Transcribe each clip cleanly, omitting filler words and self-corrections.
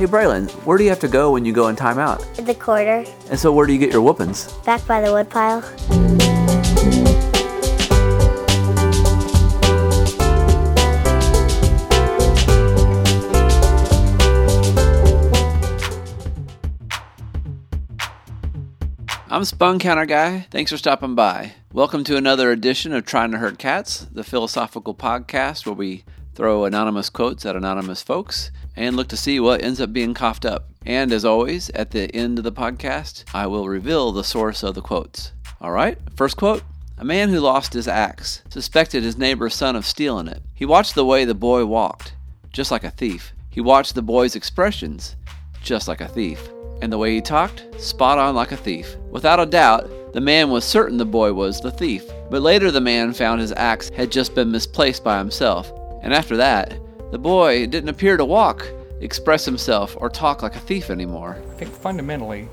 Hey, Braylon, where do you have to go when you go in timeout? The quarter. And so where do you get your whoopings? Back by the woodpile. I'm Spung Counter Guy. Thanks for stopping by. Welcome to another edition of Trying to Hurt Cats, the philosophical podcast where we throw anonymous quotes at anonymous folks and look to see what ends up being coughed up. And as always, at the end of the podcast, I will reveal the source of the quotes. All right, first quote. A man who lost his axe suspected his neighbor's son of stealing it. He watched the way the boy walked, just like a thief. He watched the boy's expressions, just like a thief. And the way he talked, spot on like a thief. Without a doubt, the man was certain the boy was the thief. But later the man found his axe had just been misplaced by himself. And after that, the boy didn't appear to walk, express himself, or talk like a thief anymore. I think fundamentally,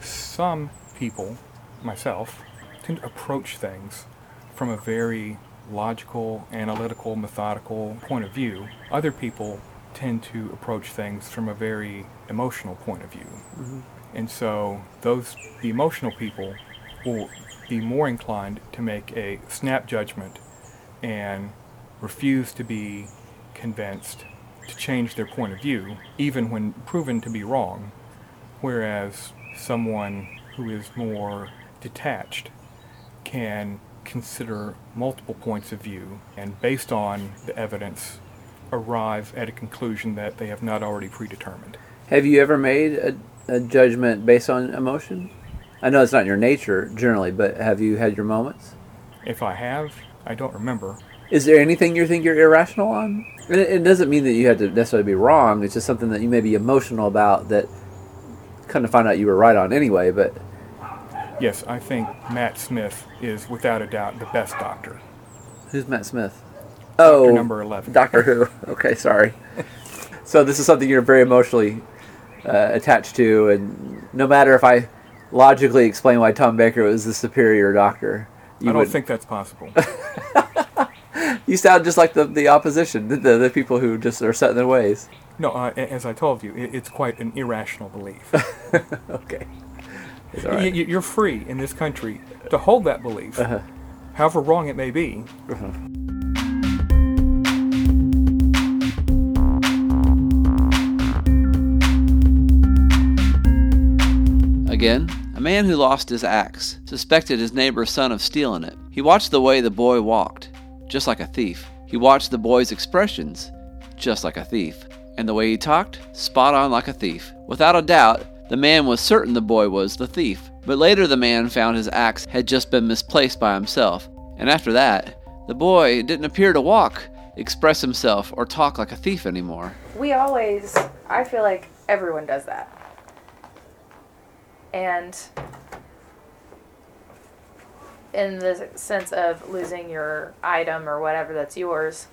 some people, myself, tend to approach things from a very logical, analytical, methodical point of view. Other people tend to approach things from a very emotional point of view. Mm-hmm. And so the emotional people will be more inclined to make a snap judgment and refuse to be convinced to change their point of view, even when proven to be wrong, whereas someone who is more detached can consider multiple points of view and, based on the evidence, arrive at a conclusion that they have not already predetermined. Have you ever made a judgment based on emotion? I know it's not your nature generally, but have you had your moments? If I have, I don't remember. Is there anything you think you're irrational on? It doesn't mean that you had to necessarily be wrong. It's just something that you may be emotional about that kind of find out you were right on anyway, but... Yes, I think Matt Smith is, without a doubt, the best doctor. Who's Matt Smith? Oh, Doctor number 11. Doctor Who. Okay, sorry. So this is something you're very emotionally attached to, and no matter if I logically explain why Tom Baker was the superior doctor... I don't think that's possible. You sound just like the opposition, the people who just are set in their ways. No, as I told you, it's quite an irrational belief. Okay. It's all right. You're free in this country to hold that belief, however wrong it may be. Uh-huh. Again, a man who lost his axe suspected his neighbor's son of stealing it. He watched the way the boy walked, just like a thief. He watched the boy's expressions, just like a thief. And the way he talked, spot on like a thief. Without a doubt, the man was certain the boy was the thief. But later the man found his axe had just been misplaced by himself. And after that, the boy didn't appear to walk, express himself, or talk like a thief anymore. I feel like everyone does that. And in the sense of losing your item or whatever that's yours,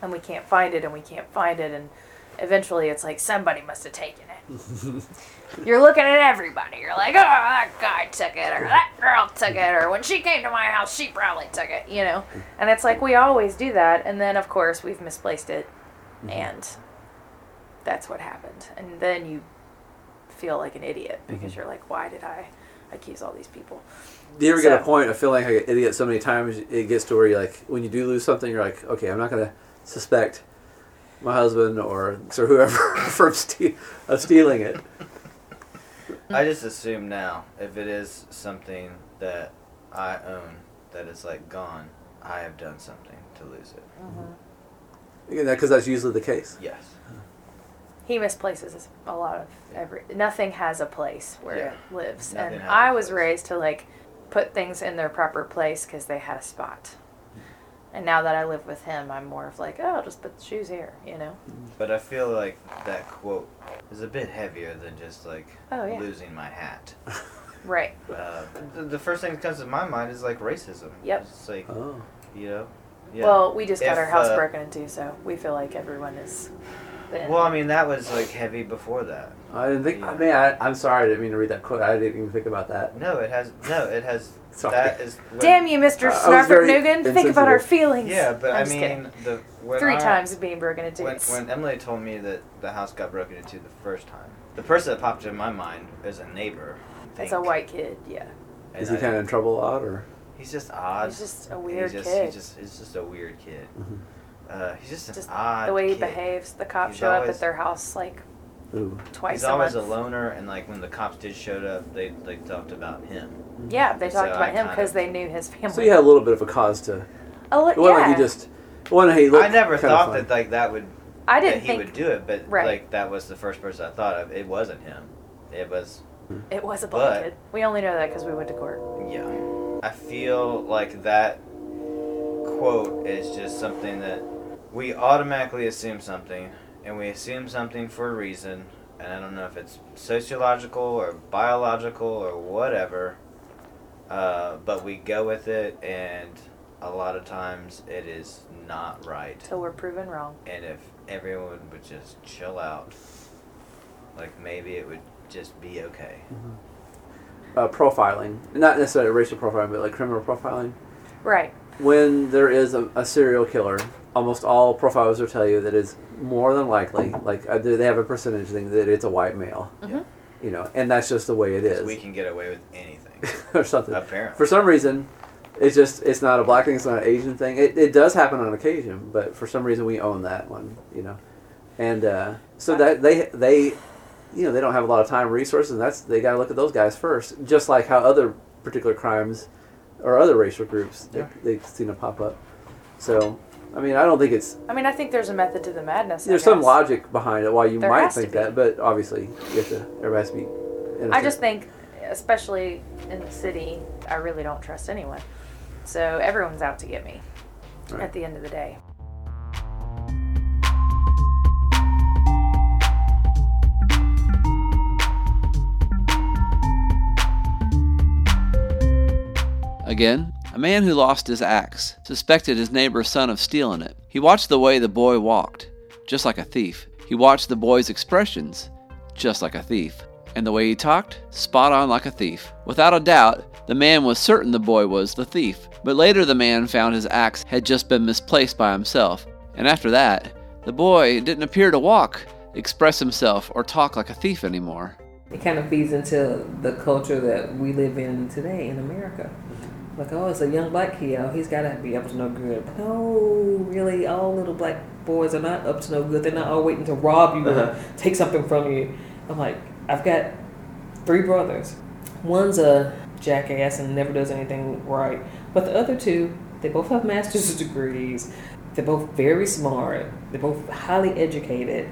and we can't find it, and eventually it's like, somebody must have taken it. You're looking at everybody. You're like, oh, that guy took it, or that girl took it, or when she came to my house, she probably took it, you know? And it's like, we always do that, and then, of course, we've misplaced it, and that's what happened. And then you feel like an idiot, because you're like, why did I accuse all these people? Do you ever get a point of feeling like an idiot so many times it gets to where you're like, when you do lose something, you're like, okay, I'm not going to suspect my husband or whoever of stealing it? I just assume now, if it is something that I own that is like gone, I have done something to lose it. Because that's usually the case. Yes. He misplaces a lot of nothing has a place where it lives. Nothing, and I was raised to like put things in their proper place because they had a spot. And now that I live with him, I'm more of like, oh, I'll just put the shoes here, you know? But I feel like that quote is a bit heavier than just like losing my hat. Right. The first thing that comes to my mind is like racism. Yep. It's like, you know? Yeah. Well, we just got our house broken into, so we feel like everyone is... Well, I mean, that was, like, heavy before that. I didn't think... Yeah. I mean, I'm sorry, I didn't mean to read that quote. I didn't even think about that. No, it has Sorry. That is when, damn you, Mr. Snuffernugan. Think about our feelings. Yeah, but I mean... Three times of being broken into. When Emily told me that the house got broken into the first time, the person that popped in my mind is a neighbor. It's a white kid, yeah. And is he kind of in trouble a lot, or...? He's just odd. He's just a weird kid. He's just a weird kid. Mm-hmm. He's just an odd kid. The way he behaves. The cops show up at their house, like... Ooh. He's always a loner, and like when the cops did show up, they talked about him. Yeah, they talked about him because they knew his family. So you had a little bit of a cause to. Oh, yeah. I never thought that like that would. I didn't think he would do it, but like that was the first person I thought of. It wasn't him. It was a black kid. We only know that because we went to court. Yeah, I feel like that quote is just something that we automatically assume something. And we assume something for a reason, and I don't know if it's sociological or biological or whatever, but we go with it, and a lot of times it is not right. Till we're proven wrong. And if everyone would just chill out, like maybe it would just be okay. Mm-hmm. Profiling. Not necessarily racial profiling, but like criminal profiling. Right. When there is a serial killer, almost all profilers will tell you that it's more than likely, like they have a percentage thing, that it's a white male. Mm-hmm. You know, and that's just the way it is. We can get away with anything. Or something. Apparently. For some reason, it's not a black thing, it's not an Asian thing. It does happen on occasion, but for some reason we own that one, you know. And so that they you know, they don't have a lot of time, resources, and they got to look at those guys first, just like how other particular crimes or other racial groups they've seen them pop up. So I mean, I don't think it's... I mean, I think there's a method to the madness. There's some logic behind it why you might think that, but obviously, everybody has to be innocent. I just think, especially in the city, I really don't trust anyone. So everyone's out to get me at the end of the day. Again, a man who lost his axe suspected his neighbor's son of stealing it. He watched the way the boy walked, just like a thief. He watched the boy's expressions, just like a thief. And the way he talked, spot on like a thief. Without a doubt, the man was certain the boy was the thief. But later the man found his axe had just been misplaced by himself. And after that, the boy didn't appear to walk, express himself, or talk like a thief anymore. It kind of feeds into the culture that we live in today in America. Like, oh, it's a young black kid. Oh, he's got to be up to no good. No, really, all little black boys are not up to no good. They're not all waiting to rob you or take something from you. I'm like, I've got three brothers. One's a jackass and never does anything right. But the other two, they both have master's degrees. They're both very smart. They're both highly educated.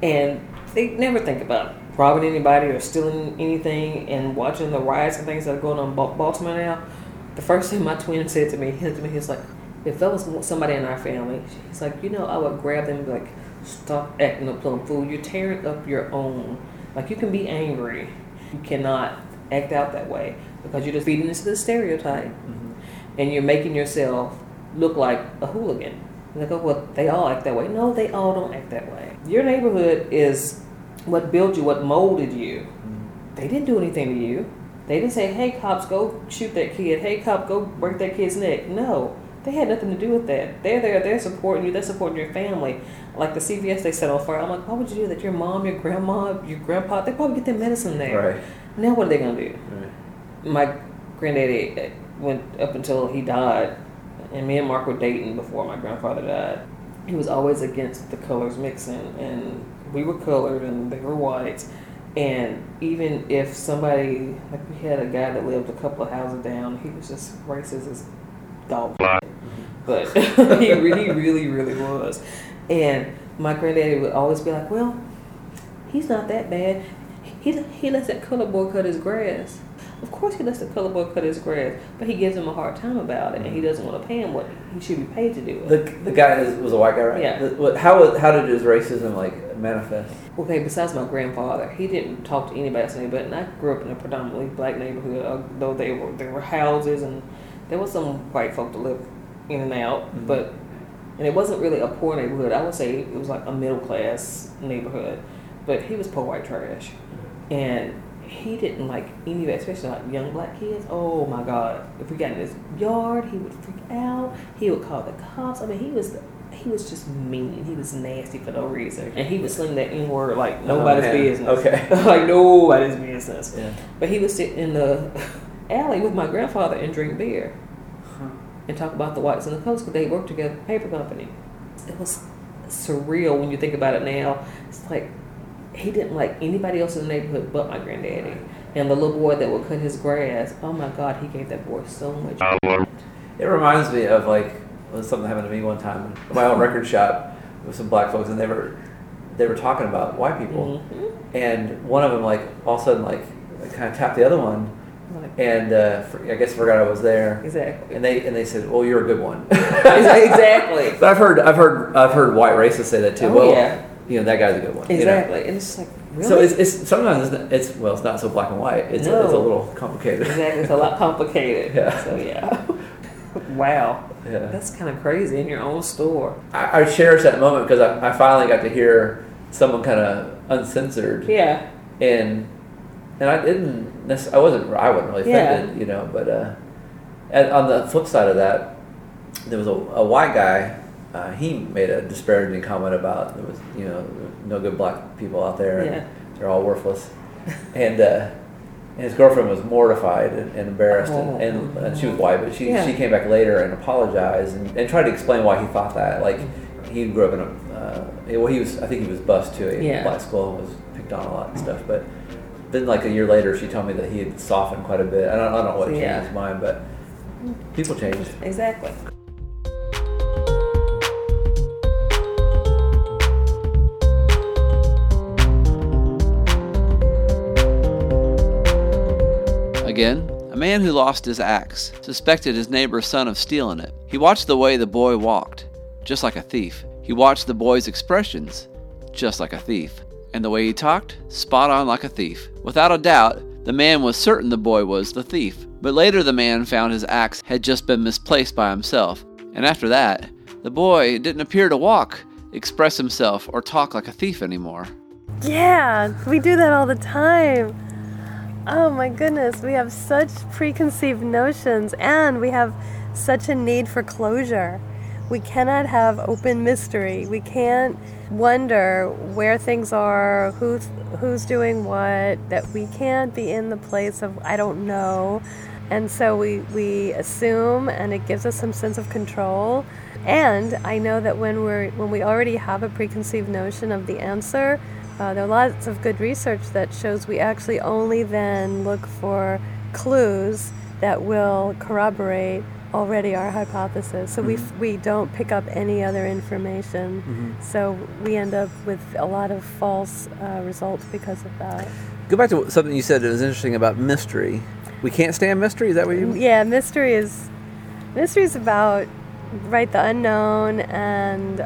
And they never think about robbing anybody or stealing anything, and watching the riots and things that are going on in Baltimore now. The first thing my twin said to me, he was like, if that was somebody in our family, he's like, you know, I would grab them and be like, stop acting a plum fool. You're tearing up your own. Like, you can be angry. You cannot act out that way because you're just feeding into the stereotype. Mm-hmm. And you're making yourself look like a hooligan. And they go, well, they all act that way. No, they all don't act that way. Your neighborhood is what built you, what molded you. Mm-hmm. They didn't do anything to you. They didn't say, hey, cops, go shoot that kid. Hey, cop, go break that kid's neck. No, they had nothing to do with that. They're there. They're supporting you. They're supporting your family. Like the CVS they set on fire. I'm like, why would you do that? Your mom, your grandma, your grandpa, they probably get their medicine there. Right. Now what are they going to do? Right. My granddaddy went up until he died, and me and Mark were dating before my grandfather died. He was always against the colors mixing, and we were colored, and they were whites. And even if somebody, like we had a guy that lived a couple of houses down, he was just racist as dog shit. But he really, really was. And my granddaddy would always be like, well, he's not that bad. He lets that color boy cut his grass. Of course he lets the color boy cut his grass, but he gives him a hard time about it, and he doesn't want to pay him what he should be paid to do it. The guy was a white guy, right? Yeah. How did his racism, like, manifest? Okay, besides my grandfather, he didn't talk to anybody else, but I grew up in a predominantly black neighborhood, although there were houses, and there was some white folk to live in and out, mm-hmm. but and it wasn't really a poor neighborhood. I would say it was like a middle-class neighborhood, but he was poor white trash, and... he didn't like any of that, especially like young black kids. Oh my God. If we got in his yard, he would freak out. He would call the cops. I mean, he was just mean. He was nasty for no reason. And he would sling that N-word like nobody's business. Okay. Like nobody's business. Yeah. But he would sit in the alley with my grandfather and drink beer. Huh. And talk about the whites and the coast because they worked together at a paper company. It was surreal when you think about it now. It's like he didn't like anybody else in the neighborhood but my granddaddy. And the little boy that would cut his grass, oh my God, he gave that boy so much. It reminds me of like something happened to me one time in my own record shop with some black folks, and they were talking about white people, mm-hmm. and one of them like all of a sudden like kind of tapped the other one, and I guess forgot I was there. Exactly. And they said, "Well, you're a good one." Exactly. But I've heard white racists say that too. Oh, well, yeah. You know, that guy's a good one. Exactly. You know? And it's just like, really? So it's sometimes it's not so black and white. It's a little complicated. Exactly. It's a lot complicated. Yeah. So yeah. Wow. Yeah. That's kind of crazy in your own store. I cherish that moment because I finally got to hear someone kind of uncensored. Yeah. And I wasn't really offended, you know. But and on the flip side of that, there was a white guy. He made a disparaging comment about there was, you know, no good black people out there. Yeah. And they're all worthless. And his girlfriend was mortified and embarrassed, and she was white, but she came back later and apologized and tried to explain why he thought that. Like he grew up in a he was bused too in black school and was picked on a lot and stuff. But then like a year later, she told me that he had softened quite a bit. I don't know what changed his mind, but people change. Exactly. Again, a man who lost his axe suspected his neighbor's son of stealing it. He watched the way the boy walked, just like a thief. He watched the boy's expressions, just like a thief. And the way he talked, spot on like a thief. Without a doubt, the man was certain the boy was the thief. But later the man found his axe had just been misplaced by himself. And after that, the boy didn't appear to walk, express himself, or talk like a thief anymore. Yeah, we do that all the time. Oh my goodness, we have such preconceived notions and we have such a need for closure. We cannot have open mystery. We can't wonder where things are, who's doing what, that we can't be in the place of I don't know. And so we assume, and it gives us some sense of control. And I know that when we already have a preconceived notion of the answer, there are lots of good research that shows we actually only then look for clues that will corroborate already our hypothesis. So mm-hmm. we don't pick up any other information. Mm-hmm. So we end up with a lot of false results because of that. Go back to something you said that was interesting about mystery. We can't stand mystery? Is that what you mean? Yeah, mystery is about the unknown and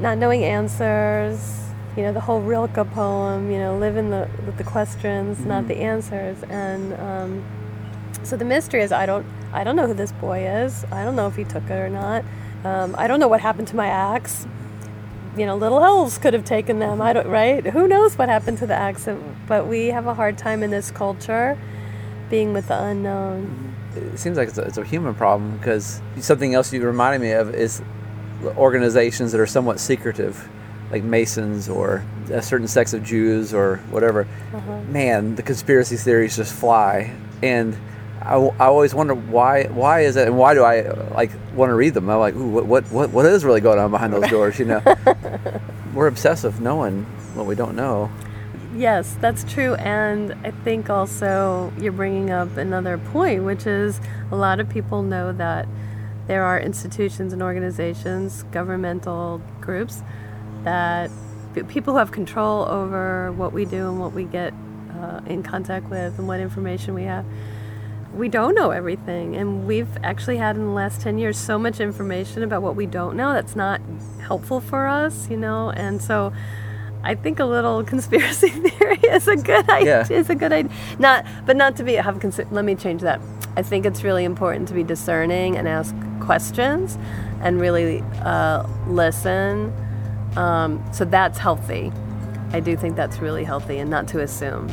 not knowing answers. You know, the whole Rilke poem, you know, live in with the questions, mm-hmm. not the answers. And so the mystery is I don't know who this boy is. I don't know if he took it or not. I don't know what happened to my axe. You know, little elves could have taken them. Who knows what happened to the axe? But we have a hard time in this culture being with the unknown. It seems like it's a human problem because something else you reminded me of is organizations that are somewhat secretive. Like Masons or a certain sex of Jews or whatever, uh-huh. Man, the conspiracy theories just fly. And I always wonder why is that, and why do I like want to read them? I'm like, ooh, what is really going on behind those doors? You know, we're obsessed with knowing what we don't know. Yes, that's true. And I think also you're bringing up another point, which is a lot of people know that there are institutions and organizations, governmental groups, that people who have control over what we do and what we get in contact with and what information we have. We don't know everything, and we've actually had in the last 10 years so much information about what we don't know that's not helpful for us, you know. And so I think a little conspiracy theory is a good idea. Yeah. Is a good idea. Let me change that. I think it's really important to be discerning and ask questions and really listen. So that's healthy. I do think that's really healthy, and not to assume.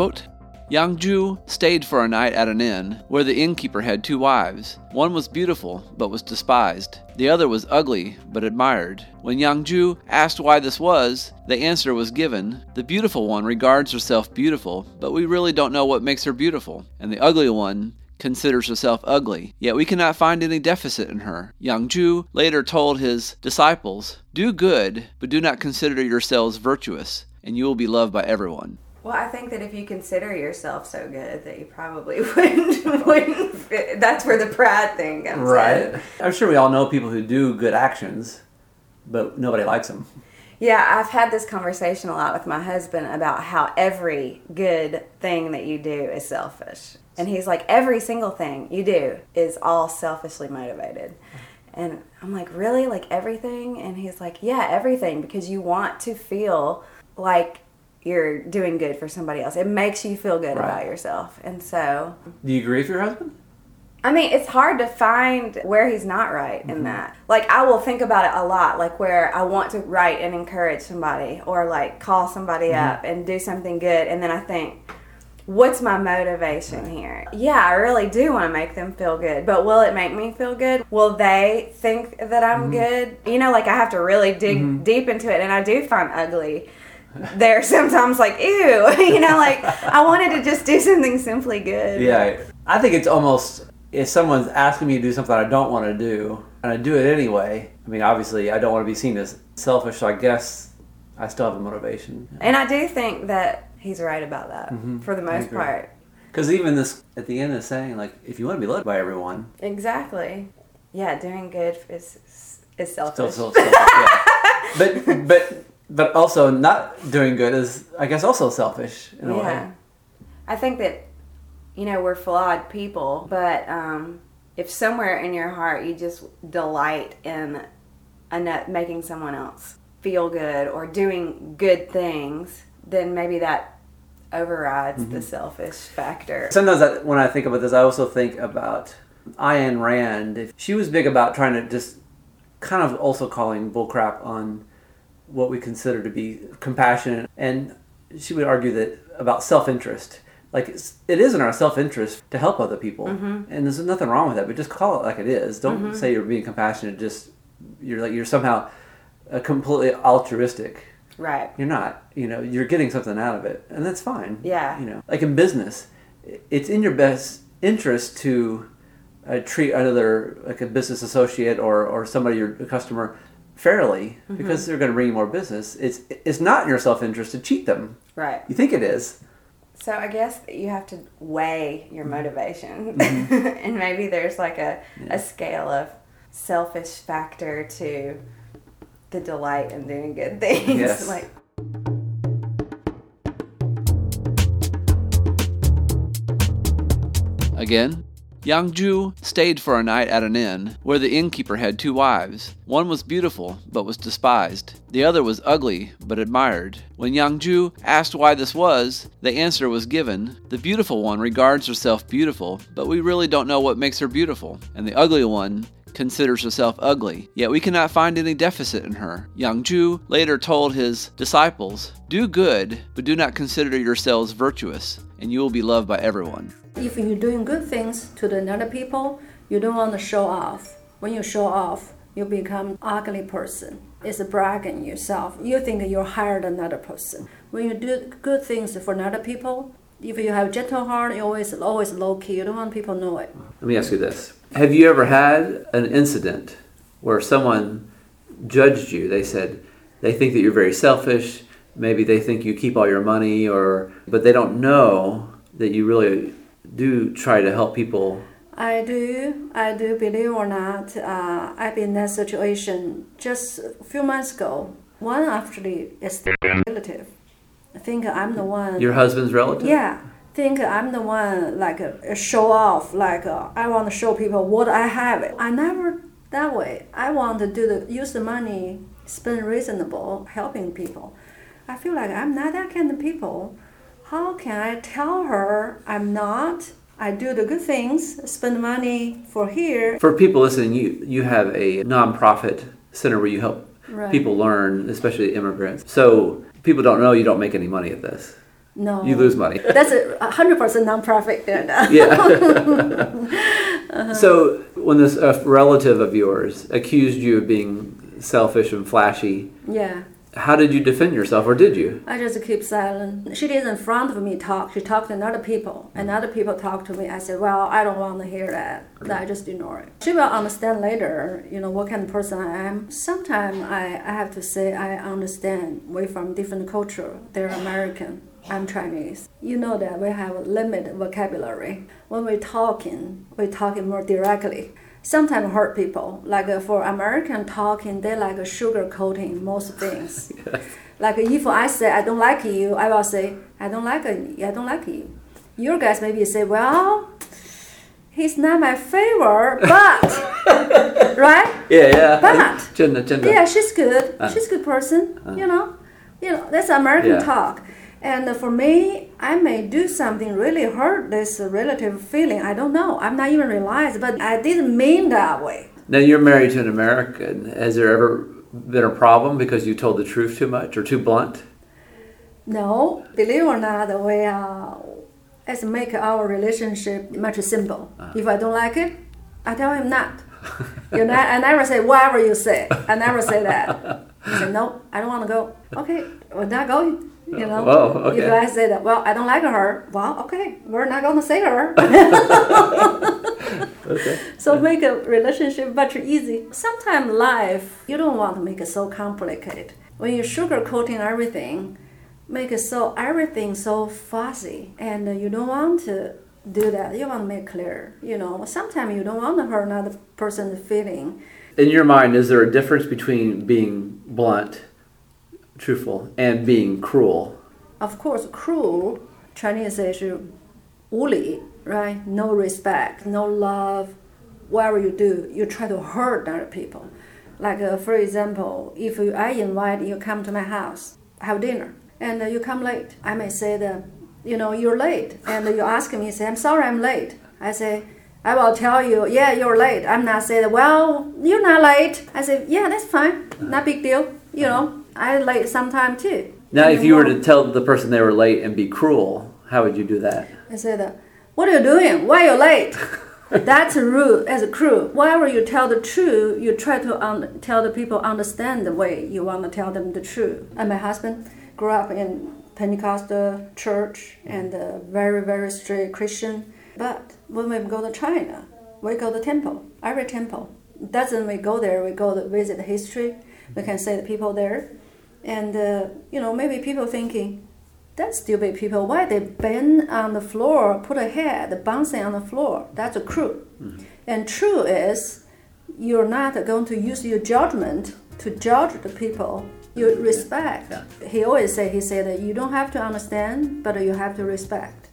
quote, Yang Zhu stayed for a night at an inn, where the innkeeper had two wives. One was beautiful, but was despised. The other was ugly, but admired. When Yang Zhu asked why this was, the answer was given, the beautiful one regards herself beautiful, but we really don't know what makes her beautiful, and the ugly one considers herself ugly, yet we cannot find any deficit in her. Yang Zhu later told his disciples, do good, but do not consider yourselves virtuous, and you will be loved by everyone. Well, I think that if you consider yourself so good that you probably wouldn't fit. That's where the pride thing comes in. Right. I'm sure we all know people who do good actions, but nobody likes them. Yeah, I've had this conversation a lot with my husband about how every good thing that you do is selfish. And he's like, every single thing you do is all selfishly motivated. And I'm like, really? Like everything? And he's like, yeah, everything, because you want to feel like you're doing good for somebody else. It makes you feel good about yourself. And so... Do you agree with your husband? I mean, it's hard to find where he's not right in that. Like, I will think about it a lot, like where I want to write and encourage somebody or like call somebody up and do something good. And then I think, what's my motivation here? Yeah, I really do want to make them feel good, but will it make me feel good? Will they think that I'm good? You know, like I have to really dig deep into it, and I do find ugly there sometimes, like, ew, you know, like I wanted to just do something simply good. Yeah, I think it's almost, if someone's asking me to do something I don't want to do and I do it anyway, I mean, obviously I don't want to be seen as selfish, so I guess I still have a motivation. And I do think that he's right about that for the most part. Because even this at the end is saying, like, if you want to be loved by everyone. Exactly. Yeah, doing good is selfish. Still selfish, yeah. But also not doing good is, I guess, also selfish in a way. I think that, you know, we're flawed people, but if somewhere in your heart you just delight in making someone else feel good or doing good things, then maybe that overrides the selfish factor. Sometimes when I think about this, I also think about Ayn Rand. She was big about trying to just kind of also calling bullcrap on what we consider to be compassionate. And she would argue that about self-interest. Like, it is in our self-interest to help other people. And there's nothing wrong with that, but just call it like it is. Don't say you're being compassionate, just you're somehow completely altruistic. Right. You're not. You know, you're getting something out of it, and that's fine. Yeah. You know, like in business, it's in your best interest to treat another, like a business associate or somebody, your customer, fairly, because they're going to bring you more business. It's not in your self-interest to cheat them. Right. You think it is. So I guess you have to weigh your motivation. And maybe there's like a scale of selfish factor to the delight in doing good things. Yes. Like, again, Yang Zhu stayed for a night at an inn, where the innkeeper had two wives. One was beautiful, but was despised. The other was ugly, but admired. When Yang Zhu asked why this was, the answer was given, the beautiful one regards herself beautiful, but we really don't know what makes her beautiful, and the ugly one considers herself ugly, yet we cannot find any deficit in her. Yang Zhu later told his disciples, do good, but do not consider yourselves virtuous, and you will be loved by everyone. If you're doing good things to the other people, you don't want to show off. When you show off, you become an ugly person. It's bragging yourself. You think you're higher than another person. When you do good things for other people, if you have a gentle heart, you're always low-key. You don't want people to know it. Let me ask you this. Have you ever had an incident where someone judged you? They said they think that you're very selfish. Maybe they think you keep all your money, but they don't know that you really do try to help people. I do, believe or not. I've been in that situation just a few months ago. One actually is the relative. I think I'm the one. Your husband's relative? Yeah. Think I'm the one, like, show off, like, I want to show people what I have. I never that way. I want to use the money, spend reasonable, helping people. I feel like I'm not that kind of people. How can I tell her I'm not? I do the good things, spend money for here. For people listening, you have a nonprofit center where you help people learn, especially immigrants. So people don't know you don't make any money at this. No. You lose money. That's a 100% nonprofit there now. Yeah. Uh-huh. So when this relative of yours accused you of being selfish and flashy, yeah, how did you defend yourself, or did you? I just keep silent. She didn't in front of me talk. She talked to other people, and other people talked to me. I said, well, I don't want to hear that. Okay. I just ignore it. She will understand later, you know, what kind of person I am. Sometimes I have to say I understand we're from different culture. They're American. I'm Chinese. You know that we have limited vocabulary. When we're talking more directly. Sometimes hurt people. Like for American talking, they like sugar coating most things. Yes. Like if I say I don't like you, I will say I don't like you. Your guys maybe say, well, he's not my favorite, but right? Yeah, yeah. But gender. Yeah, she's good. She's a good person. You know that's American talk. And for me, I may do something really hurt this relative feeling. I don't know. I'm not even realized, but I didn't mean that way. Now, you're married to an American. Has there ever been a problem because you told the truth too much or too blunt? No. Believe it or not, we let's make our relationship much simple. If I don't like it, I tell him not. You know, I never say whatever you say. I never say that. I say, no, I don't want to go. Okay, we're not going. You know, oh, okay. If I say that, well, I don't like her. Well, okay, we're not going to say her. Okay. So make a relationship much easy. Sometimes life, you don't want to make it so complicated. When you're sugarcoating everything, make it so everything so fuzzy, and you don't want to do that. You want to make clear. You know, sometimes you don't want to hurt another person's feeling. In your mind, is there a difference between being blunt, truthful, and being cruel? Of course, cruel, Chinese says, "wuli," right? No respect, no love. Whatever you do, you try to hurt other people. Like, for example, if I invite you come to my house, have dinner, and you come late, I may say that, you know, you're late, and you ask me, say, I'm sorry, I'm late. I say, I will tell you, yeah, you're late. I'm not saying, well, you're not late. I say, yeah, that's fine, not big deal, you know. I late sometime too. Now, if you were to tell the person they were late and be cruel, how would you do that? I said, what are you doing? Why are you late? That's rude as a cruel. Whenever you tell the truth, you try to tell the people understand the way you want to tell them the truth. And my husband grew up in Pentecostal church and a very, very strict Christian. But when we go to China, we go to temple, every temple. Doesn't we go there, we go to visit history. We can say the people there. And, you know, maybe people thinking, that's stupid people. Why they bend on the floor, put a head, bouncing on the floor? That's a cruel. Mm-hmm. And true is you're not going to use your judgment to judge the people. You respect. Yeah. Yeah. He always said, you don't have to understand, but you have to respect.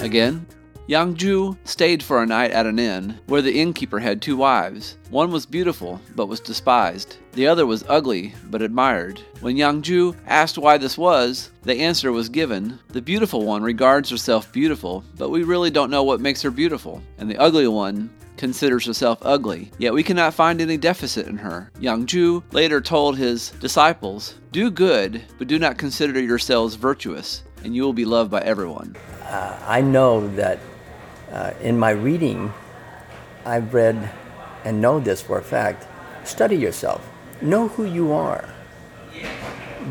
Again, Yang Zhu stayed for a night at an inn where the innkeeper had two wives. One was beautiful but was despised. The other was ugly but admired. When Yang Zhu asked why this was, the answer was given. The beautiful one regards herself beautiful, but we really don't know what makes her beautiful. And the ugly one considers herself ugly, yet we cannot find any deficit in her. Yang Zhu later told his disciples, "Do good, but do not consider yourselves virtuous, and you will be loved by everyone." I know that in my reading, I've read and know this for a fact. Study yourself. Know who you are.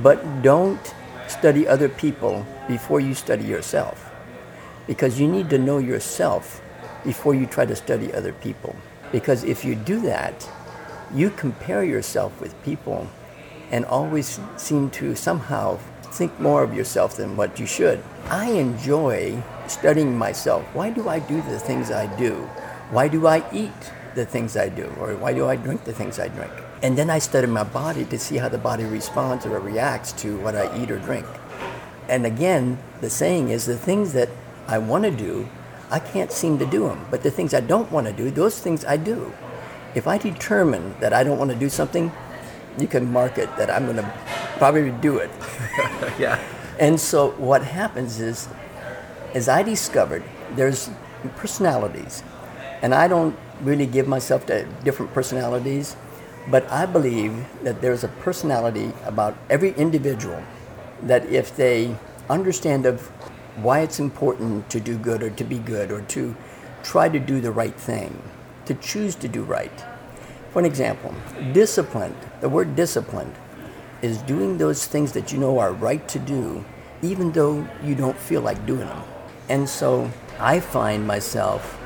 But don't study other people before you study yourself. Because you need to know yourself before you try to study other people. Because if you do that, you compare yourself with people and always seem to somehow think more of yourself than what you should. I enjoy studying myself. Why do I do the things I do? Why do I eat the things I do? Or why do I drink the things I drink? And then I study my body to see how the body responds or reacts to what I eat or drink. And again, the saying is the things that I want to do, I can't seem to do them. But the things I don't want to do, those things I do. If I determine that I don't want to do something, you can mark it that I'm going to probably do it. Yeah. And so what happens is, as I discovered, there's personalities. And I don't really give myself to different personalities, but I believe that there's a personality about every individual that if they understand of why it's important to do good or to be good or to try to do the right thing, to choose to do right. For an example, discipline, the word discipline is doing those things that you know are right to do even though you don't feel like doing them. And so I find myself,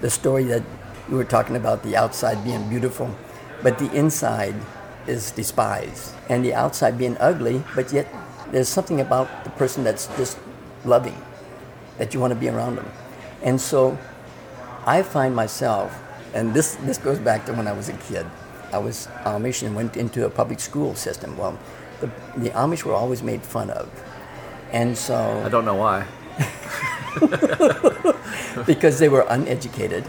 the story that you were talking about, the outside being beautiful, but the inside is despised, and the outside being ugly, but yet there's something about the person that's just loving, that you want to be around them. And so I find myself, and this goes back to when I was a kid. I was Amish and went into a public school system. Well, the Amish were always made fun of. And so... I don't know why. Because they were uneducated.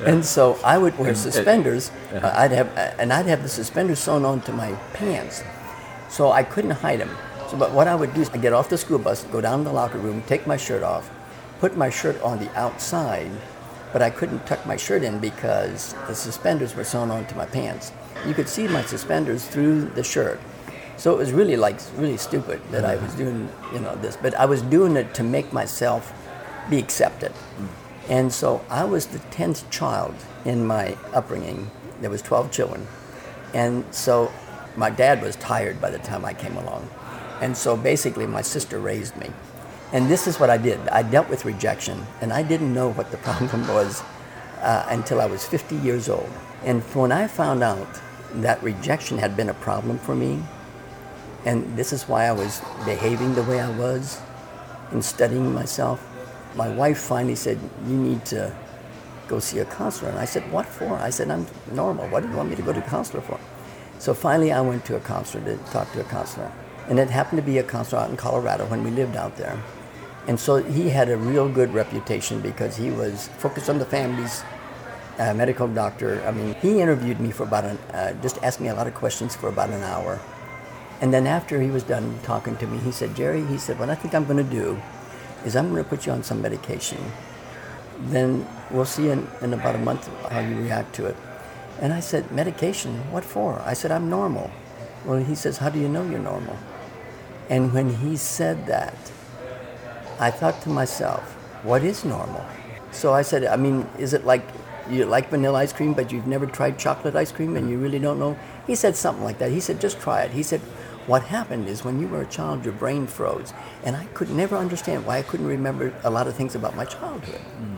Yeah. And so I would wear suspenders. I'd have the suspenders sewn onto my pants. So I couldn't hide them. So, but what I would do is I'd get off the school bus, go down to the locker room, take my shirt off, put my shirt on the outside, but I couldn't tuck my shirt in because the suspenders were sewn onto my pants. You could see my suspenders through the shirt. So it was really stupid that I was doing, this, but I was doing it to make myself be accepted. Mm. And so I was the 10th child in my upbringing. There was 12 children. And so my dad was tired by the time I came along. And so basically my sister raised me. And this is what I did. I dealt with rejection, and I didn't know what the problem was until I was 50 years old. And when I found out that rejection had been a problem for me, and this is why I was behaving the way I was and studying myself, my wife finally said, "You need to go see a counselor." And I said, "What for?" I said, "I'm normal. What do you want me to go to a counselor for?" So finally I went to a counselor to talk to a counselor. And it happened to be a counselor out in Colorado when we lived out there. And so he had a real good reputation because he was focused on the families, a medical doctor. I mean, he interviewed me for about just asked me a lot of questions for about an hour. And then after he was done talking to me, he said, "Jerry," he said, "what I think I'm going to do is I'm going to put you on some medication. Then we'll see in about a month how you react to it." And I said, "Medication? What for?" I said, "I'm normal." Well, he says, "How do you know you're normal?" And when he said that, I thought to myself, what is normal? So I said, is it like you like vanilla ice cream, but you've never tried chocolate ice cream and you really don't know? He said something like that. He said, "Just try it." He said, "What happened is when you were a child, your brain froze." And I could never understand why I couldn't remember a lot of things about my childhood. Mm.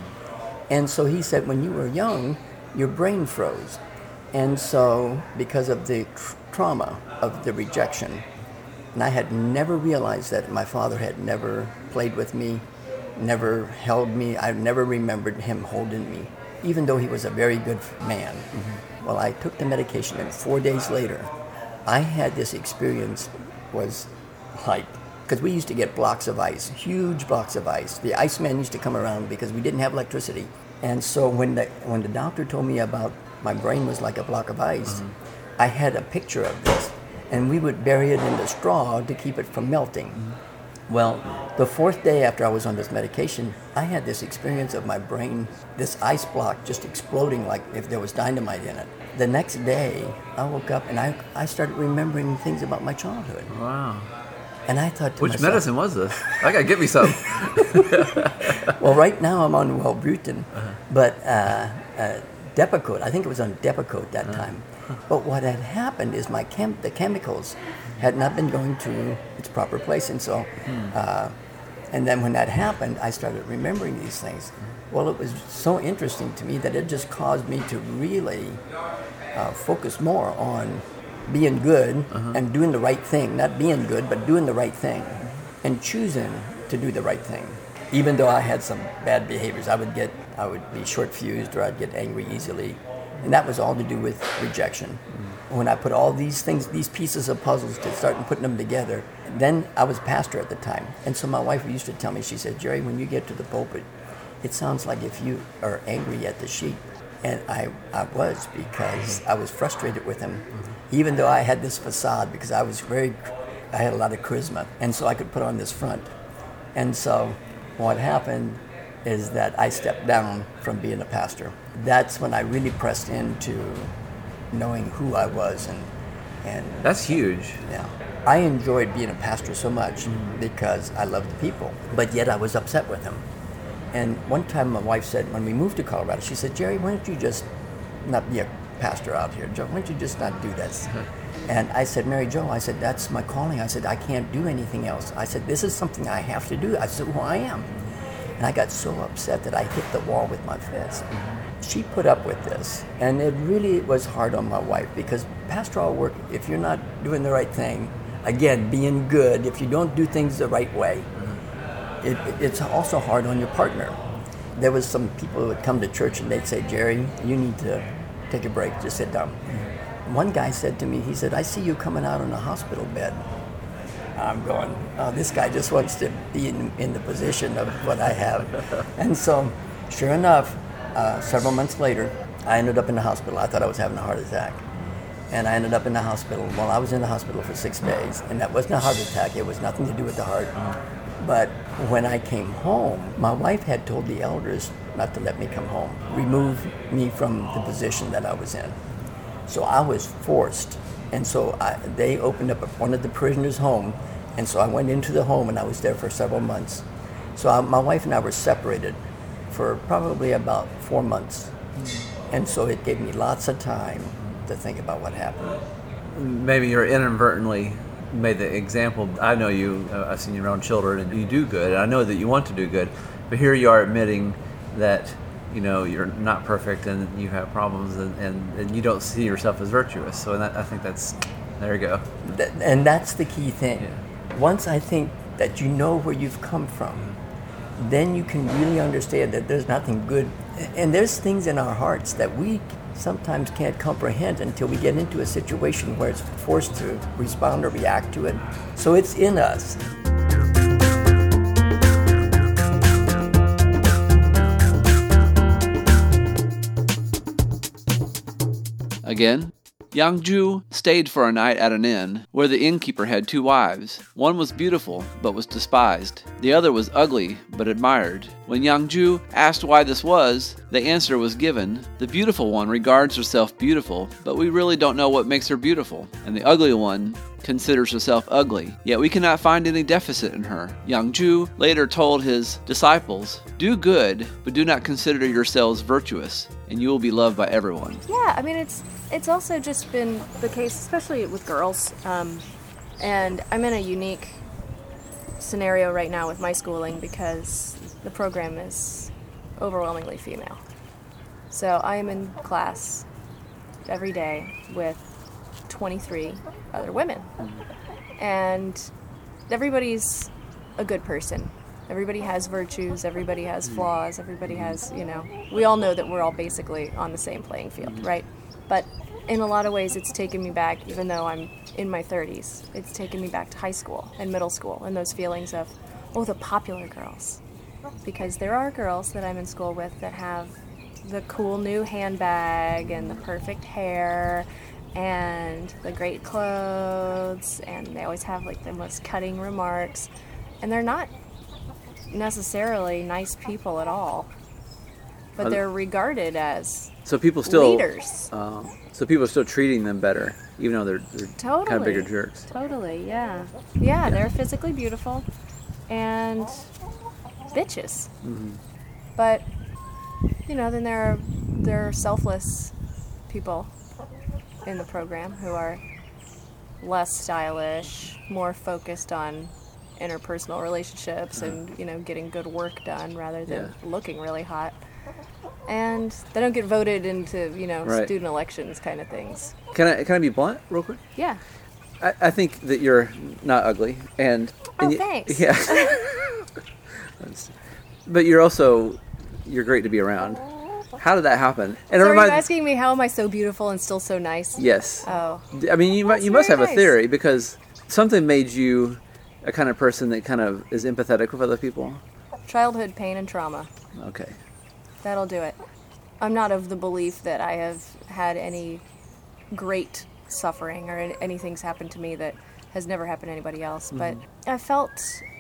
And so he said, "When you were young, your brain froze. And so because of the trauma of the rejection," and I had never realized that my father had never played with me, never held me. I never remembered him holding me, even though he was a very good man. Mm-hmm. Well, I took the medication, and 4 days later, I had this experience was like, because we used to get blocks of ice, huge blocks of ice. The iceman used to come around because we didn't have electricity. And so when the doctor told me about my brain was like a block of ice, mm-hmm. I had a picture of this, and we would bury it in the straw to keep it from melting. Mm-hmm. Well, the fourth day after I was on this medication, I had this experience of my brain, this ice block just exploding like if there was dynamite in it. The next day, I woke up and I started remembering things about my childhood. Wow. And I thought to myself... Which medicine was this? I gotta get me some. Well, right now I'm on Wellbutrin, uh-huh. But... Depakote. I think it was on Depakote that time. But what had happened is my the chemicals had not been going to its proper place. And so, and then when that happened, I started remembering these things. Well, it was so interesting to me that it just caused me to really focus more on being good and doing the right thing. Not being good, but doing the right thing and choosing to do the right thing. Even though I had some bad behaviors, I would be short-fused, or I'd get angry easily. And that was all to do with rejection. Mm. When I put all these things, these pieces of puzzles to start and putting them together, then I was pastor at the time. And so my wife used to tell me, she said, "Jerry, when you get to the pulpit, it sounds like if you are angry at the sheep." And I was, because I was frustrated with him, even though I had this facade, because I had a lot of charisma. And so I could put on this front. And so what happened is that I stepped down from being a pastor. That's when I really pressed into knowing who I was. And that's huge. Yeah. I enjoyed being a pastor so much because I loved the people, but yet I was upset with him. And one time my wife said, when we moved to Colorado, she said, Jerry, why don't you just not be a pastor out here? Why don't you just not do this? And I said, Mary Jo, I said, that's my calling. I said, I can't do anything else. I said, this is something I have to do. I said, who I am. And I got so upset that I hit the wall with my fist. She put up with this, and it really was hard on my wife, because pastoral work, if you're not doing the right thing, again, being good, if you don't do things the right way, it's also hard on your partner. There was some people who would come to church and they'd say, Jerry, you need to take a break, just sit down. One guy said to me, he said, I see you coming out on a hospital bed. I'm going, oh, this guy just wants to be in the position of what I have. And so, sure enough, several months later, I ended up in the hospital. I thought I was having a heart attack. And I ended up in the hospital. Well, I was in the hospital for 6 days, and that wasn't a heart attack. It was nothing to do with the heart. But when I came home, my wife had told the elders not to let me come home, remove me from the position that I was in. So I was forced. And so they opened up one of the prisoners' home, and so I went into the home, and I was there for several months. So my wife and I were separated for probably about 4 months. And so it gave me lots of time to think about what happened. Maybe you're inadvertently made the example. I know you, I've seen your own children, and you do good. I know that you want to do good, but here you are admitting that, you know, you're not perfect and you have problems, and you don't see yourself as virtuous. So that, I think that's, there you go. And that's the key thing. Yeah. Once I think that you know where you've come from, then you can really understand that there's nothing good. And there's things in our hearts that we sometimes can't comprehend until we get into a situation where it's forced to respond or react to it. So it's in us. Again, Yang Ju stayed for a night at an inn where the innkeeper had two wives. One was beautiful but was despised. The other was ugly but admired. When Yang Ju asked why this was, the answer was given. The beautiful one regards herself beautiful, but we really don't know what makes her beautiful. And the ugly one considers herself ugly, yet we cannot find any deficit in her. Yang Ju later told his disciples, do good, but do not consider yourselves virtuous, and you will be loved by everyone. Yeah, I mean, it's also just been the case, especially with girls, and I'm in a unique scenario right now with my schooling because the program is overwhelmingly female. So I am in class every day with 23 other women, and everybody's a good person. Everybody has virtues, everybody has flaws, everybody has, you know, we all know that we're all basically on the same playing field, right? But in a lot of ways, it's taken me back, even though I'm in my 30s, it's taken me back to high school and middle school and those feelings of, oh, the popular girls. Because there are girls that I'm in school with that have the cool new handbag and the perfect hair and the great clothes, and they always have like the most cutting remarks, and they're not necessarily nice people at all, but they're regarded as leaders. So people are still treating them better, even though they're totally, kind of bigger jerks. Totally, yeah. They're physically beautiful and bitches. Mm-hmm. But, you know, then there are selfless people in the program who are less stylish, more focused on interpersonal relationships and, you know, getting good work done rather than looking really hot. And they don't get voted into, you know, student elections kind of things. Can I be blunt real quick? Yeah. I think that you're not ugly. And thanks. Yeah. But you're great to be around. How did that happen? And so are you asking me how am I so beautiful and still so nice? Yes. Oh. I mean, you must have a theory, because something made you a kind of person that kind of is empathetic with other people. Childhood pain and trauma. Okay. That'll do it. I'm not of the belief that I have had any great suffering or anything's happened to me that has never happened to anybody else, but I felt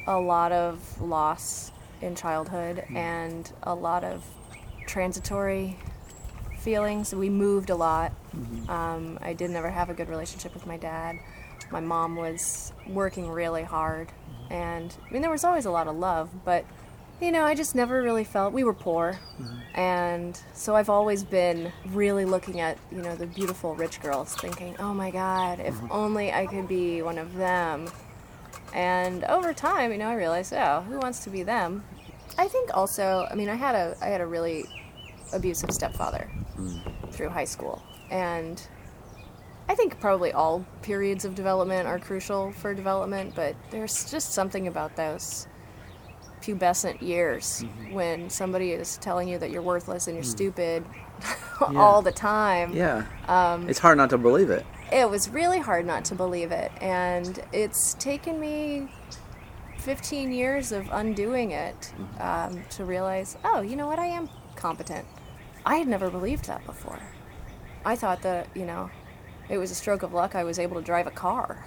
a lot of loss in childhood and a lot of transitory feelings. We moved a lot. Mm-hmm. I did never have a good relationship with my dad. My mom was working really hard. And I mean, there was always a lot of love, but you know, I just never really felt, we were poor. Mm-hmm. And so I've always been really looking at, you know, the beautiful rich girls thinking, oh my God, if only I could be one of them. And over time, you know, I realized, oh, who wants to be them? I think also, I mean, I had a really abusive stepfather through high school. And I think probably all periods of development are crucial for development, but there's just something about those pubescent years when somebody is telling you that you're worthless and you're stupid all the time. Yeah. It's hard not to believe it. It was really hard not to believe it, and it's taken me 15 years of undoing it to realize, oh, you know what, I am competent. I had never believed that before. I thought that, you know, it was a stroke of luck I was able to drive a car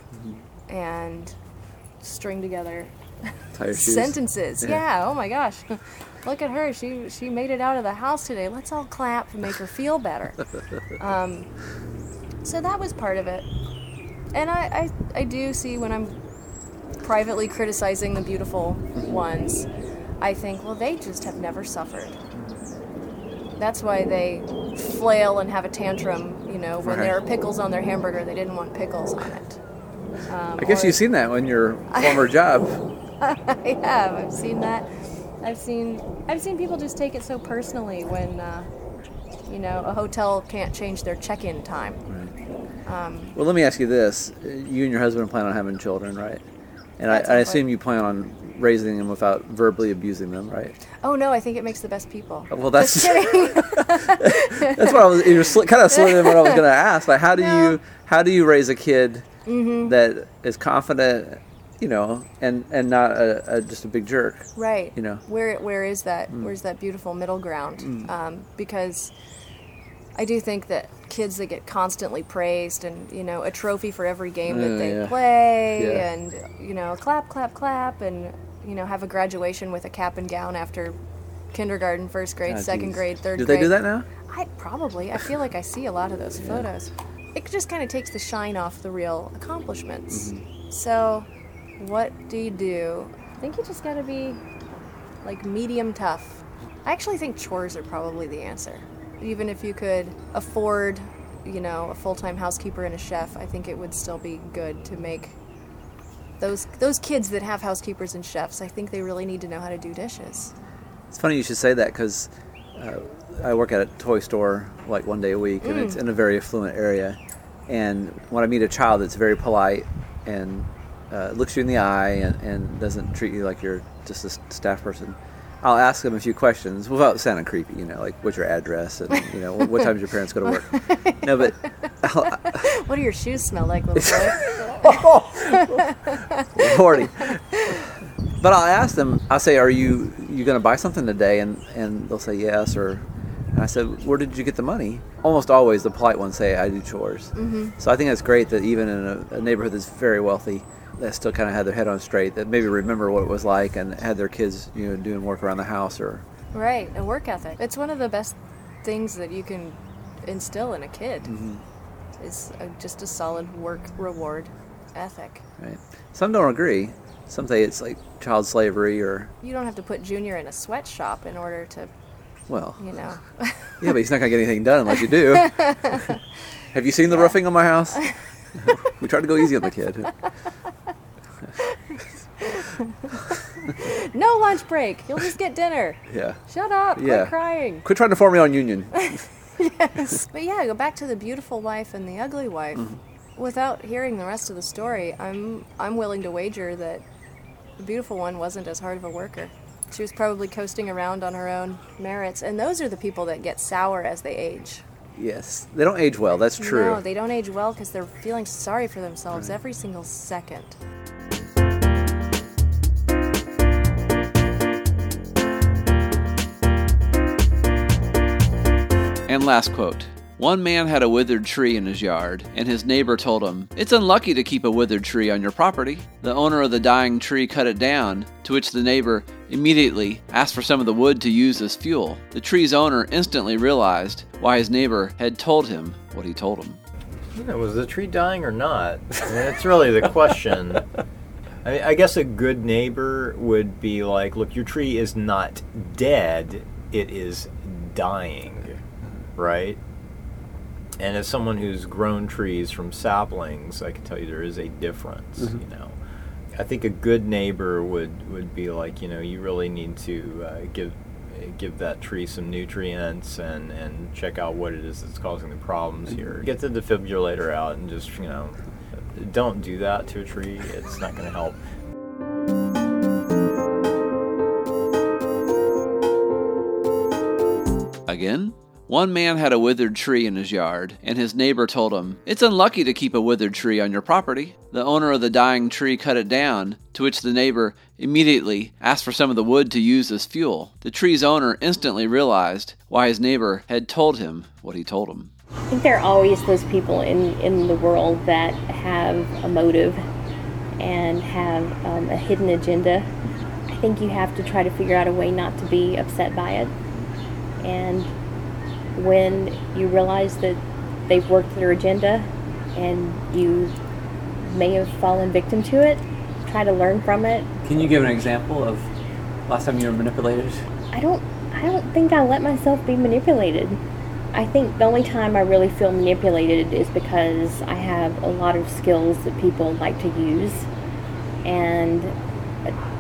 and string together sentences. Yeah. Oh my gosh. Look at her. She made it out of the house today. Let's all clap and make her feel better. So that was part of it. And I do see when I'm privately criticizing the beautiful ones, I think, well, they just have never suffered. That's why they flail and have a tantrum, you know, when there are pickles on their hamburger, they didn't want pickles on it. I guess you've seen that in your former job. I have. I've seen that. I've seen people just take it so personally when, you know, a hotel can't change their check-in time. Right. Well, let me ask you this. You and your husband plan on having children, right? And I assume you plan on raising them without verbally abusing them, right? Oh, no, I think it makes the best people. Well, that's... Just kidding. That's what I was... You're kind of slitting what I was going to ask. Like, how do you raise a kid that is confident, you know, and not just a big jerk? Right. You know? Where is that? Where's that beautiful middle ground? Because I do think that kids that get constantly praised and, you know, a trophy for every game that they play and, you know, clap, clap, clap and, you know, have a graduation with a cap and gown after kindergarten, first grade, second grade, third grade. Do they do that now? I feel like I see a lot of those photos. It just kind of takes the shine off the real accomplishments. So what do you do? I think you just got to be, like, medium tough. I actually think chores are probably the answer. Even if you could afford, you know, a full-time housekeeper and a chef, I think it would still be good to make those kids that have housekeepers and chefs, I think they really need to know how to do dishes. It's funny you should say that because I work at a toy store like one day a week, and it's in a very affluent area. And when I meet a child that's very polite and looks you in the eye and doesn't treat you like you're just a staff person, I'll ask them a few questions without sounding creepy, you know, like what's your address and, you know, what time do your parents go to work? No, but... what do your shoes smell like, little boy? Oh, Lordy. But I'll ask them, I'll say, are you going to buy something today? And they'll say yes, or... And I said, where did you get the money? Almost always the polite ones say, I do chores. So I think that's great that even in a neighborhood that's very wealthy, that still kind of had their head on straight, that maybe remember what it was like and had their kids, you know, doing work around the house or... Right, a work ethic. It's one of the best things that you can instill in a kid is just a solid work-reward ethic. Right. Some don't agree. Some say it's like child slavery or... You don't have to put Junior in a sweatshop in order to... Well... You know... Yeah, but he's not going to get anything done unless you do. Have you seen the roofing on my house? We tried to go easy on the kid. No lunch break. You'll just get dinner. Yeah. Shut up. Yeah. Quit crying. Quit trying to form me on union. Yes. But yeah, go back to the beautiful wife and the ugly wife. Without hearing the rest of the story, I'm willing to wager that the beautiful one wasn't as hard of a worker. She was probably coasting around on her own merits. And those are the people that get sour as they age. Yes. They don't age well. That's true. No, they don't age well because they're feeling sorry for themselves every single second. And last quote, One man had a withered tree in his yard, and his neighbor told him, "It's unlucky to keep a withered tree on your property." The owner of the dying tree cut it down, to which the neighbor immediately asked for some of the wood to use as fuel. The tree's owner instantly realized why his neighbor had told him what he told him. Was the tree dying or not? I mean, that's really the question. I mean, I guess a good neighbor would be like, look, your tree is not dead, it is dying, right? And as someone who's grown trees from saplings, I can tell you there is a difference, mm-hmm. you know. I think a good neighbor would be like, you know, you really need to give that tree some nutrients and check out what it is that's causing the problems here. Get the defibrillator out and just, you know, don't do that to a tree. It's not going to help. Again? One man had a withered tree in his yard, and his neighbor told him, "It's unlucky to keep a withered tree on your property." The owner of the dying tree cut it down, to which the neighbor immediately asked for some of the wood to use as fuel. The tree's owner instantly realized why his neighbor had told him what he told him. I think there are always those people in the world that have a motive and have a hidden agenda. I think you have to try to figure out a way not to be upset by it. And when you realize that they've worked their agenda and you may have fallen victim to it, try to learn from it. Can you give an example of last time you were manipulated? I don't think I let myself be manipulated. I think the only time I really feel manipulated is because I have a lot of skills that people like to use, and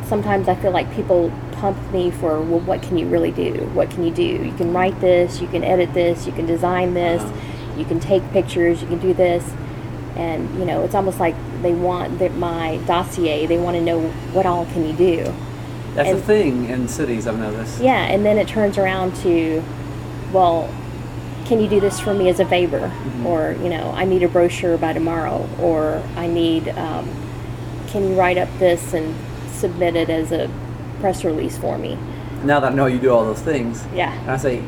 sometimes I feel like people pump me for, well, what can you really do? What can you do? You can write this, you can edit this, you can design this, you can take pictures, you can do this. And, you know, it's almost like they want my dossier. They want to know what all can you do. That's a thing in cities, I've noticed. Yeah, and then it turns around to, well, can you do this for me as a favor? Mm-hmm. Or, you know, I need a brochure by tomorrow. Or I need, can you write up this and submit it as a press release for me? Now that I know you do all those things, yeah. And I say,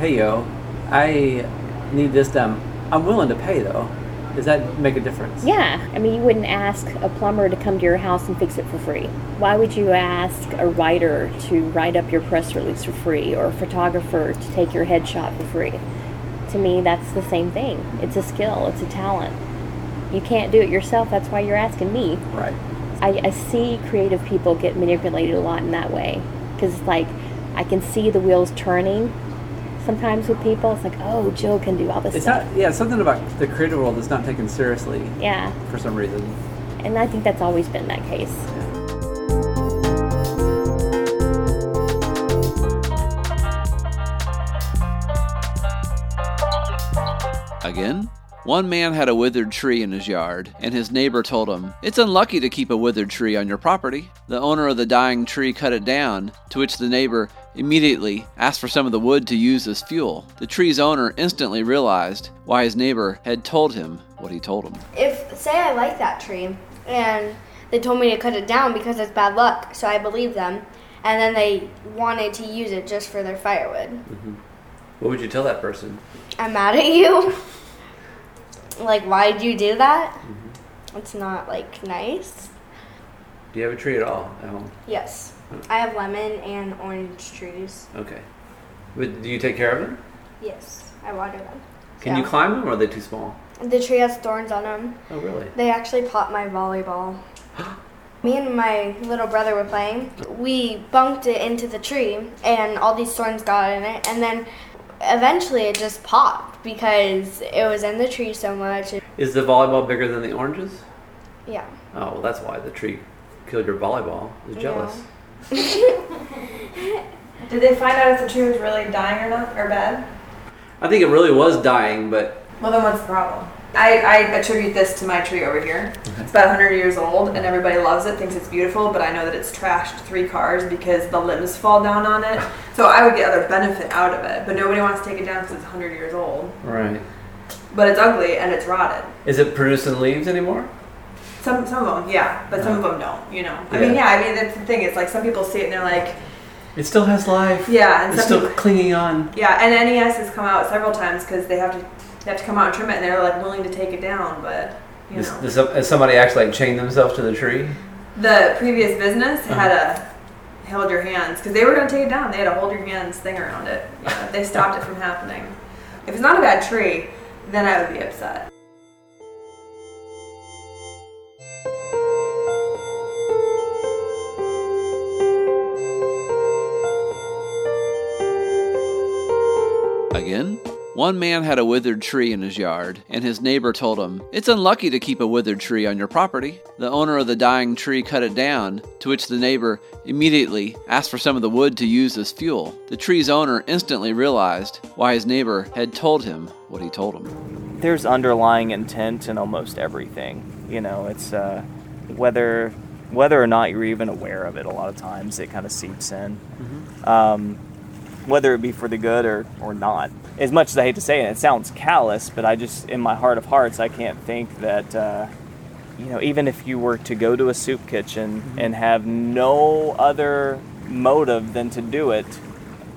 hey, yo, I need this done. I'm willing to pay, though. Does that make a difference? Yeah. I mean, you wouldn't ask a plumber to come to your house and fix it for free. Why would you ask a writer to write up your press release for free, or a photographer to take your headshot for free? To me, that's the same thing. It's a skill. It's a talent. You can't do it yourself. That's why you're asking me. Right. I see creative people get manipulated a lot in that way, because it's like I can see the wheels turning sometimes with people. It's like, oh, Jill can do all this stuff. Something about the creative world is not taken seriously. Yeah. For some reason. And I think that's always been that case. Again? One man had a withered tree in his yard, and his neighbor told him, "It's unlucky to keep a withered tree on your property." The owner of the dying tree cut it down, to which the neighbor immediately asked for some of the wood to use as fuel. The tree's owner instantly realized why his neighbor had told him what he told him. If, say I like that tree, and they told me to cut it down because it's bad luck, so I believed them, and then they wanted to use it just for their firewood. Mm-hmm. What would you tell that person? I'm mad at you. Like, why did you do that? Mm-hmm. It's not, like, nice. Do you have a tree at all at home? Yes. Oh. I have lemon and orange trees. Okay. But do you take care of them? Yes. I water them. Can you climb them, or are they too small? The tree has thorns on them. Oh, really? They actually popped my volleyball. Me and my little brother were playing. We bumped it into the tree, and all these thorns got in it, and then eventually it just popped because it was in the tree so much. Is the volleyball bigger than the oranges? Yeah. Oh, well, that's why the tree killed your volleyball. I was jealous. Yeah. Did they find out if the tree was really dying or not, or bad? I think it really was dying, but... Well, then what's the problem? I attribute this to my tree over here. Okay. It's about 100 years old, and everybody loves it, thinks it's beautiful, but I know that it's trashed 3 cars because the limbs fall down on it. So I would get other benefit out of it, but nobody wants to take it down because it's 100 years old. Right. But it's ugly, and it's rotted. Is it producing leaves anymore? Some of them, yeah, but some of them don't, you know. Yeah. I mean, that's the thing. It's like some people see it, and they're like, It still has life. Yeah. And it's still clinging on. Yeah, and NES has come out several times because they have to come out and trim it, and they're like willing to take it down, but you know. Does somebody actually like chain themselves to the tree? The previous business had a hold your hands, because they were going to take it down. They had a hold your hands thing around it. Yeah, they stopped it from happening. If it's not a bad tree, then I would be upset. Again, one man had a withered tree in his yard, and his neighbor told him, "It's unlucky to keep a withered tree on your property." The owner of the dying tree cut it down, to which the neighbor immediately asked for some of the wood to use as fuel. The tree's owner instantly realized why his neighbor had told him what he told him. There's underlying intent in almost everything. You know, it's whether or not you're even aware of it. A lot of times it kind of seeps in. Mm-hmm. Whether it be for the good or not. As much as I hate to say it, it sounds callous, but I just, in my heart of hearts, I can't think that, even if you were to go to a soup kitchen mm-hmm. and have no other motive than to do it,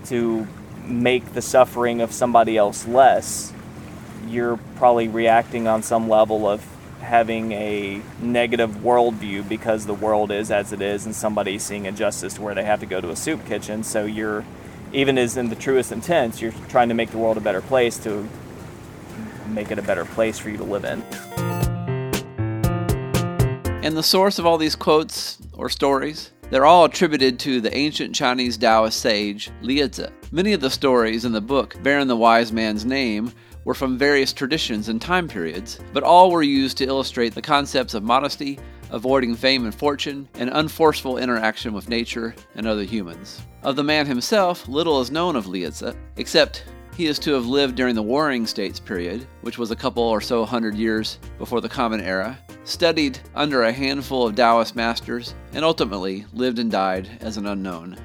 to make the suffering of somebody else less, you're probably reacting on some level of having a negative worldview because the world is as it is and somebody's seeing injustice to where they have to go to a soup kitchen, so you're even as in the truest intent, you're trying to make the world a better place to make it a better place for you to live in. And the source of all these quotes or stories, they're all attributed to the ancient Chinese Taoist sage, Lie Tzu. Many of the stories in the book bearing the wise man's name were from various traditions and time periods, but all were used to illustrate the concepts of modesty, avoiding fame and fortune, and unforceful interaction with nature and other humans. Of the man himself, little is known of Lie Tzu, except he is to have lived during the Warring States period, which was a couple or so 100 years before the Common Era, studied under a handful of Taoist masters, and ultimately lived and died as an unknown.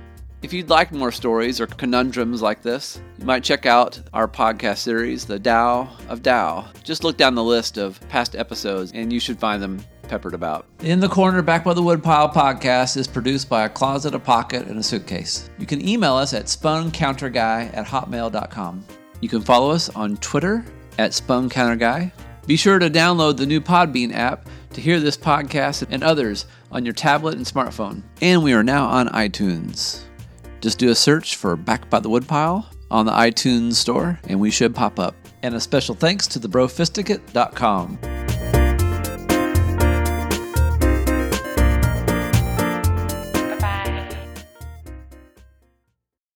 If you'd like more stories or conundrums like this, you might check out our podcast series, The Tao of Tao. Just look down the list of past episodes and you should find them peppered about. In the Corner Back by the Woodpile podcast is produced by a closet, a pocket, and a suitcase. You can email us at spungcounterguy@hotmail.com. You can follow us on Twitter at spungcounterguy. Be sure to download the new Podbean app to hear this podcast and others on your tablet and smartphone. And we are now on iTunes. Just do a search for Back by the Woodpile on the iTunes store and we should pop up. And a special thanks to thebrofisticate.com.